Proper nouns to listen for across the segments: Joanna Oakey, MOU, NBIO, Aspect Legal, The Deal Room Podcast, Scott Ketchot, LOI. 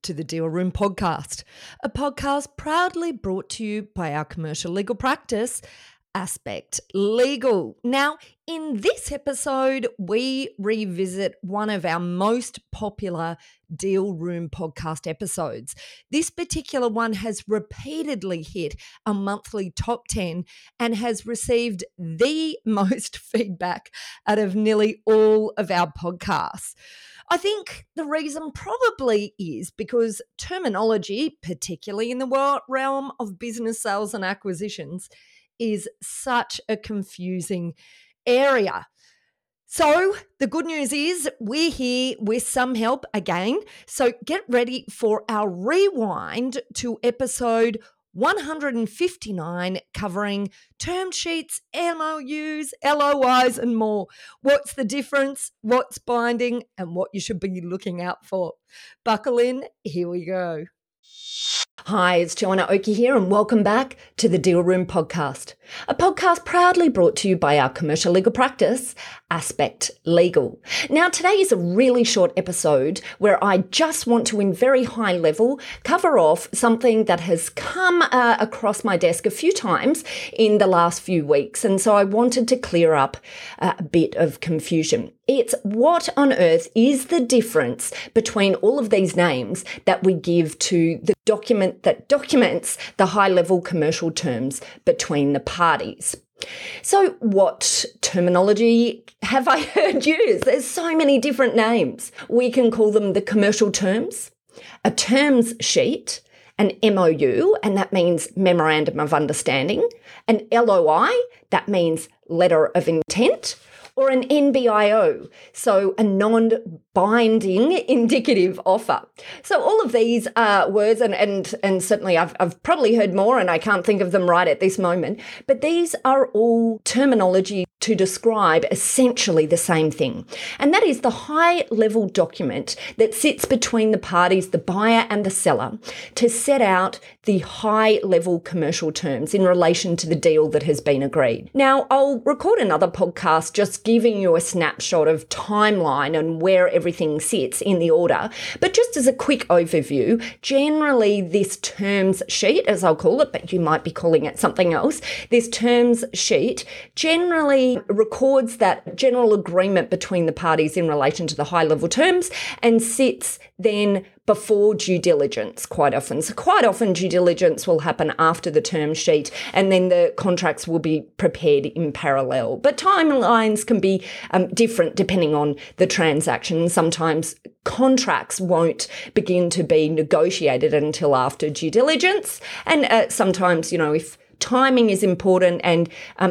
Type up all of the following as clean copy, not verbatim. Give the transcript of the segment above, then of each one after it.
to the Deal Room Podcast, a podcast proudly brought to you by our commercial legal practice, Aspect Legal. Now, in this episode, we revisit one of our most popular Deal Room Podcast episodes. This particular one has repeatedly hit a monthly top 10 and has received the most feedback out of nearly all of our podcasts. I think the reason probably is because terminology, particularly in the realm of business sales and acquisitions, is such a confusing area. So the good news is we're here with some help again. So get ready for our rewind to episode 159 covering term sheets, MOUs, LOIs and more. What's the difference, what's binding and what you should be looking out for. Buckle in, here we go. Hi, it's Joanna Oakey here and welcome back to the Deal Room Podcast, a podcast proudly brought to you by our commercial legal practice, Aspect Legal. Now, today is a really short episode where I just want to, in very high level, cover off something that has come across my desk a few times in the last few weeks. And so I wanted to clear up a bit of confusion. It's what on earth is the difference between all of these names that we give to the document that documents the high-level commercial terms between the parties. So what terminology have I heard used? There's so many different names. We can call them the commercial terms, a terms sheet, an MOU, and that means Memorandum of Understanding, an LOI, that means Letter of Intent, or an NBIO, so a non-binding indicative offer. So all of these words, and certainly I've probably heard more and I can't think of them right at this moment, but these are all terminology to describe essentially the same thing. And that is the high-level document that sits between the parties, the buyer and the seller, to set out the high-level commercial terms in relation to the deal that has been agreed. Now, I'll record another podcast just giving you a snapshot of timeline and where everything sits in the order. But just as a quick overview, generally this terms sheet, as I'll call it, but you might be calling it something else, this terms sheet generally records that general agreement between the parties in relation to the high-level terms and sits then before due diligence quite often. So quite often due diligence will happen after the term sheet and then the contracts will be prepared in parallel. But timelines can be different depending on the transaction. Sometimes contracts won't begin to be negotiated until after due diligence and sometimes, you know, if timing is important and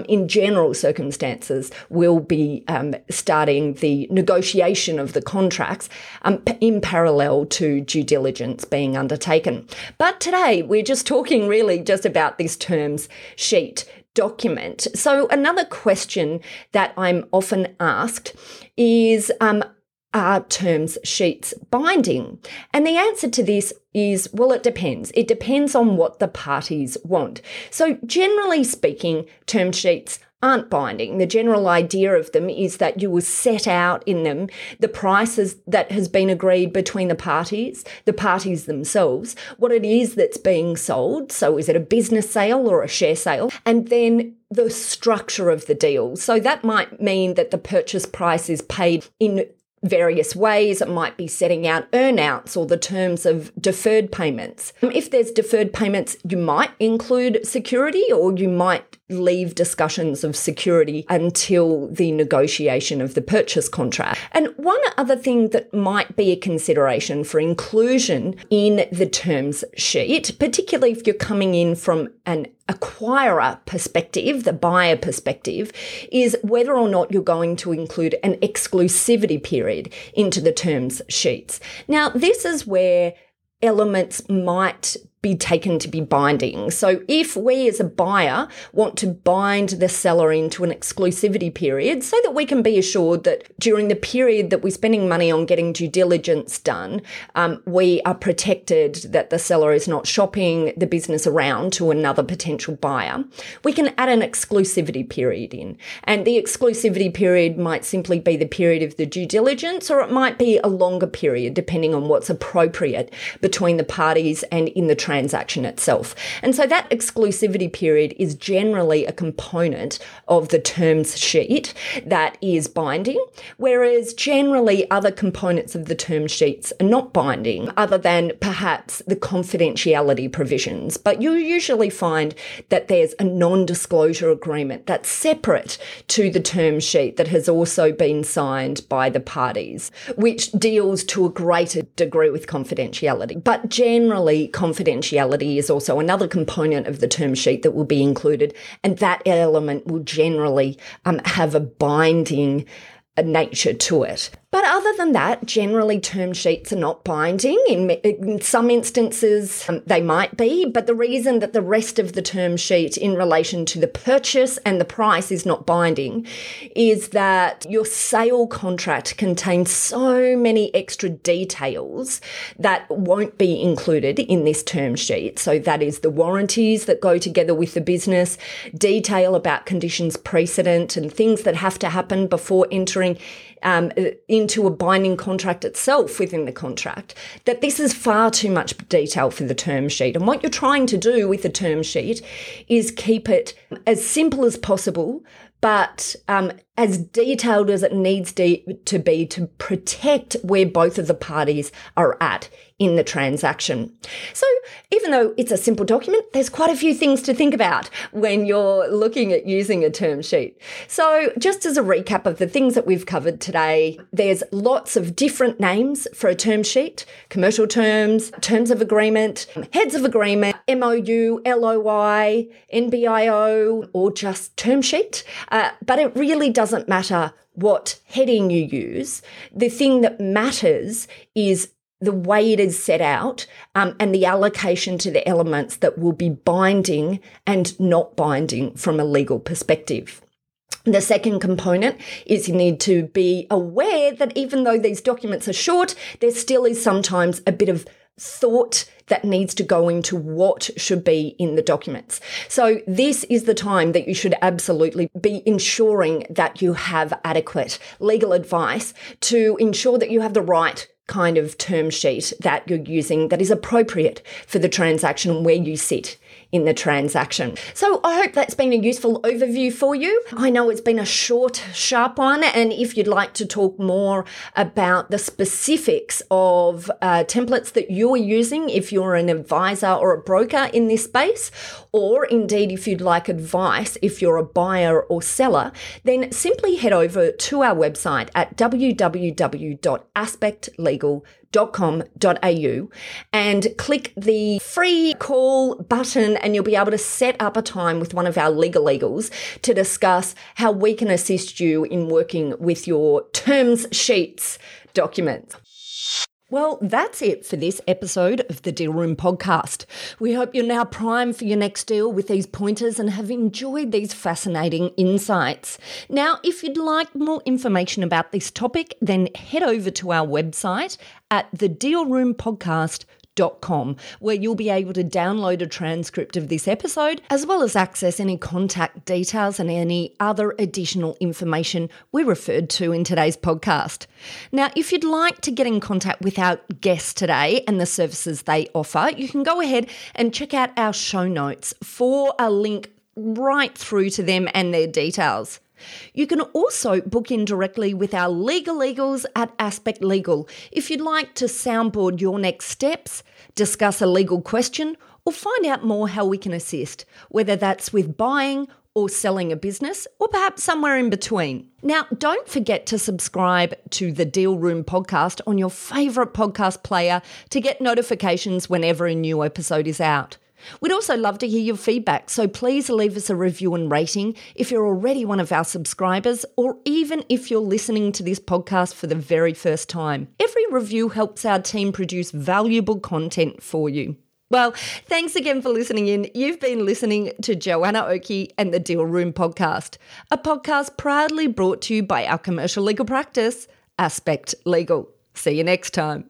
in general circumstances we'll be starting the negotiation of the contracts in parallel to due diligence being undertaken. But today we're just talking really just about this terms sheet document. So another question that I'm often asked is, are terms sheets binding? And the answer to this is, well, it depends. It depends on what the parties want. So generally speaking, term sheets aren't binding. The general idea of them is that you will set out in them the prices that has been agreed between the parties themselves, what it is that's being sold. So is it a business sale or a share sale? And then the structure of the deal. So that might mean that the purchase price is paid in various ways. It might be setting out earnouts or the terms of deferred payments. If there's deferred payments, you might include security or you might leave discussions of security until the negotiation of the purchase contract. And one other thing that might be a consideration for inclusion in the terms sheet, particularly if you're coming in from an acquirer perspective, the buyer perspective, is whether or not you're going to include an exclusivity period into the terms sheets. Now, this is where elements might be taken to be binding. So if we as a buyer want to bind the seller into an exclusivity period so that we can be assured that during the period that we're spending money on getting due diligence done, we are protected that the seller is not shopping the business around to another potential buyer, we can add an exclusivity period in. And the exclusivity period might simply be the period of the due diligence, or it might be a longer period depending on what's appropriate between the parties and in the transaction itself. And so that exclusivity period is generally a component of the terms sheet that is binding, whereas generally other components of the term sheets are not binding, other than perhaps the confidentiality provisions. But you usually find that there's a non-disclosure agreement that's separate to the term sheet that has also been signed by the parties, which deals to a greater degree with confidentiality. But generally, confidentiality is also another component of the term sheet that will be included, and that element will generally have a binding nature to it. But other than that, generally term sheets are not binding. In some instances, they might be, but the reason that the rest of the term sheet in relation to the purchase and the price is not binding is that your sale contract contains so many extra details that won't be included in this term sheet. So that is the warranties that go together with the business, detail about conditions precedent and things that have to happen before entering into a binding contract itself within the contract, that this is far too much detail for the term sheet. And what you're trying to do with the term sheet is keep it as simple as possible, but as detailed as it needs to be to protect where both of the parties are at in the transaction. So even though it's a simple document, there's quite a few things to think about when you're looking at using a term sheet. So just as a recap of the things that we've covered today, there's lots of different names for a term sheet: commercial terms, terms of agreement, heads of agreement, MOU, LOI, NBIO, or just term sheet. But it really doesn't matter what heading you use. The thing that matters is the way it is set out and the allocation to the elements that will be binding and not binding from a legal perspective. The second component is you need to be aware that even though these documents are short, there still is sometimes a bit of thought that needs to go into what should be in the documents. So this is the time that you should absolutely be ensuring that you have adequate legal advice to ensure that you have the right kind of term sheet that you're using that is appropriate for the transaction where you sit in the transaction. So I hope that's been a useful overview for you. I know it's been a short, sharp one, and if you'd like to talk more about the specifics of templates that you're using, if you're an advisor or a broker in this space, or indeed if you'd like advice if you're a buyer or seller, then simply head over to our website at www.aspectlegal.com.au and click the free call button, and you'll be able to set up a time with one of our legal eagles to discuss how we can assist you in working with your terms sheets documents. Well, that's it for this episode of the Deal Room podcast. We hope you're now primed for your next deal with these pointers and have enjoyed these fascinating insights. Now, if you'd like more information about this topic, then head over to our website at thedealroompodcast.com, where you'll be able to download a transcript of this episode, as well as access any contact details and any other additional information we referred to in today's podcast. Now, if you'd like to get in contact with our guests today and the services they offer, you can go ahead and check out our show notes for a link right through to them and their details. You can also book in directly with our legal eagles at Aspect Legal if you'd like to soundboard your next steps, discuss a legal question, or find out more how we can assist, whether that's with buying or selling a business, or perhaps somewhere in between. Now, don't forget to subscribe to the Deal Room podcast on your favourite podcast player to get notifications whenever a new episode is out. We'd also love to hear your feedback, so please leave us a review and rating if you're already one of our subscribers, or even if you're listening to this podcast for the very first time. Every review helps our team produce valuable content for you. Well, thanks again for listening in. You've been listening to Joanna Oakey and the Deal Room Podcast, a podcast proudly brought to you by our commercial legal practice, Aspect Legal. See you next time.